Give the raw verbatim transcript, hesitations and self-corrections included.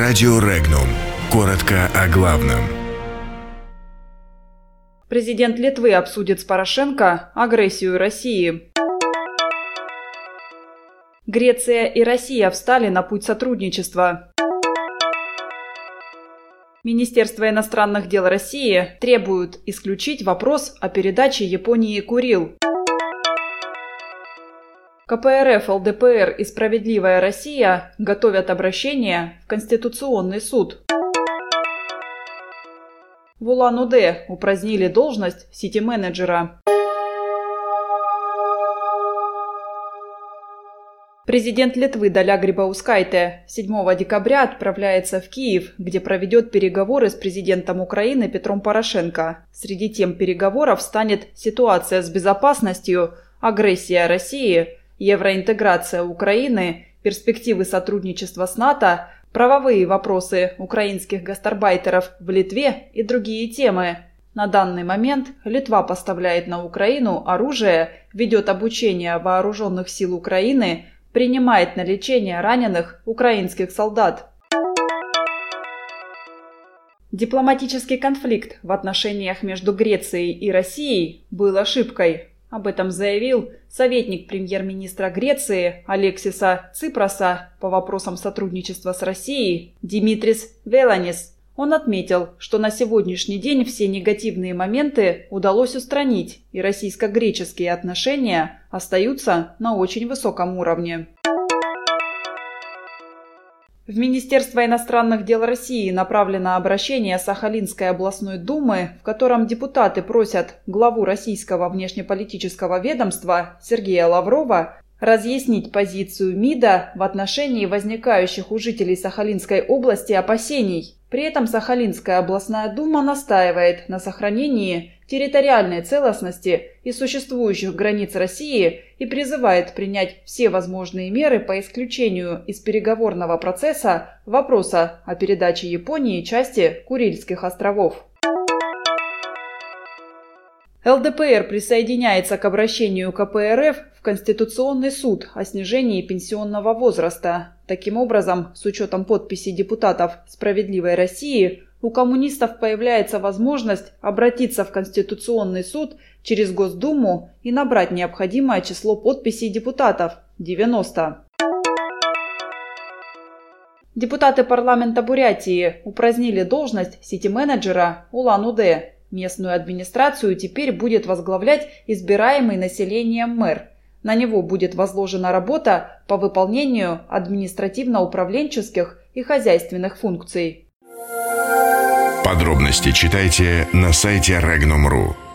Радио Регнум. Коротко о главном. Президент Литвы обсудит с Порошенко агрессию России. Греция и Россия встали на путь сотрудничества. Министерство иностранных дел России требует исключить вопрос о передаче Японии Курил. ка пэ эр эф, эл дэ пэ эр и «Справедливая Россия» готовят обращение в Конституционный суд. В Улан-Удэ упразднили должность сити-менеджера. Президент Литвы Далия Грибаускайте седьмого декабря отправляется в Киев, где проведет переговоры с президентом Украины Петром Порошенко. Среди тем переговоров станет ситуация с безопасностью, агрессия России, евроинтеграция Украины, перспективы сотрудничества с НАТО, правовые вопросы украинских гастарбайтеров в Литве и другие темы. На данный момент Литва поставляет на Украину оружие, ведет обучение вооруженных сил Украины, принимает на лечение раненых украинских солдат. Дипломатический конфликт в отношениях между Грецией и Россией был ошибкой. Об этом заявил советник премьер-министра Греции Алексиса Ципроса по вопросам сотрудничества с Россией Димитрис Веланис. Он отметил, что на сегодняшний день все негативные моменты удалось устранить, и российско-греческие отношения остаются на очень высоком уровне. В Министерство иностранных дел России направлено обращение Сахалинской областной думы, в котором депутаты просят главу российского внешнеполитического ведомства Сергея Лаврова разъяснить позицию МИДа в отношении возникающих у жителей Сахалинской области опасений. При этом Сахалинская областная дума настаивает на сохранении территориальной целостности и существующих границ России и призывает принять все возможные меры по исключению из переговорного процесса вопроса о передаче Японии части Курильских островов. эл дэ пэ эр присоединяется к обращению ка пэ эр эф в Конституционный суд о снижении пенсионного возраста. Таким образом, с учетом подписи депутатов «Справедливой России», у коммунистов появляется возможность обратиться в Конституционный суд через Госдуму и набрать необходимое число подписей депутатов – девяносто. Депутаты парламента Бурятии упразднили должность сити-менеджера Улан-Удэ. Местную администрацию теперь будет возглавлять избираемый населением мэр. На него будет возложена работа по выполнению административно-управленческих и хозяйственных функций. Подробности читайте на сайте регнум точка ру.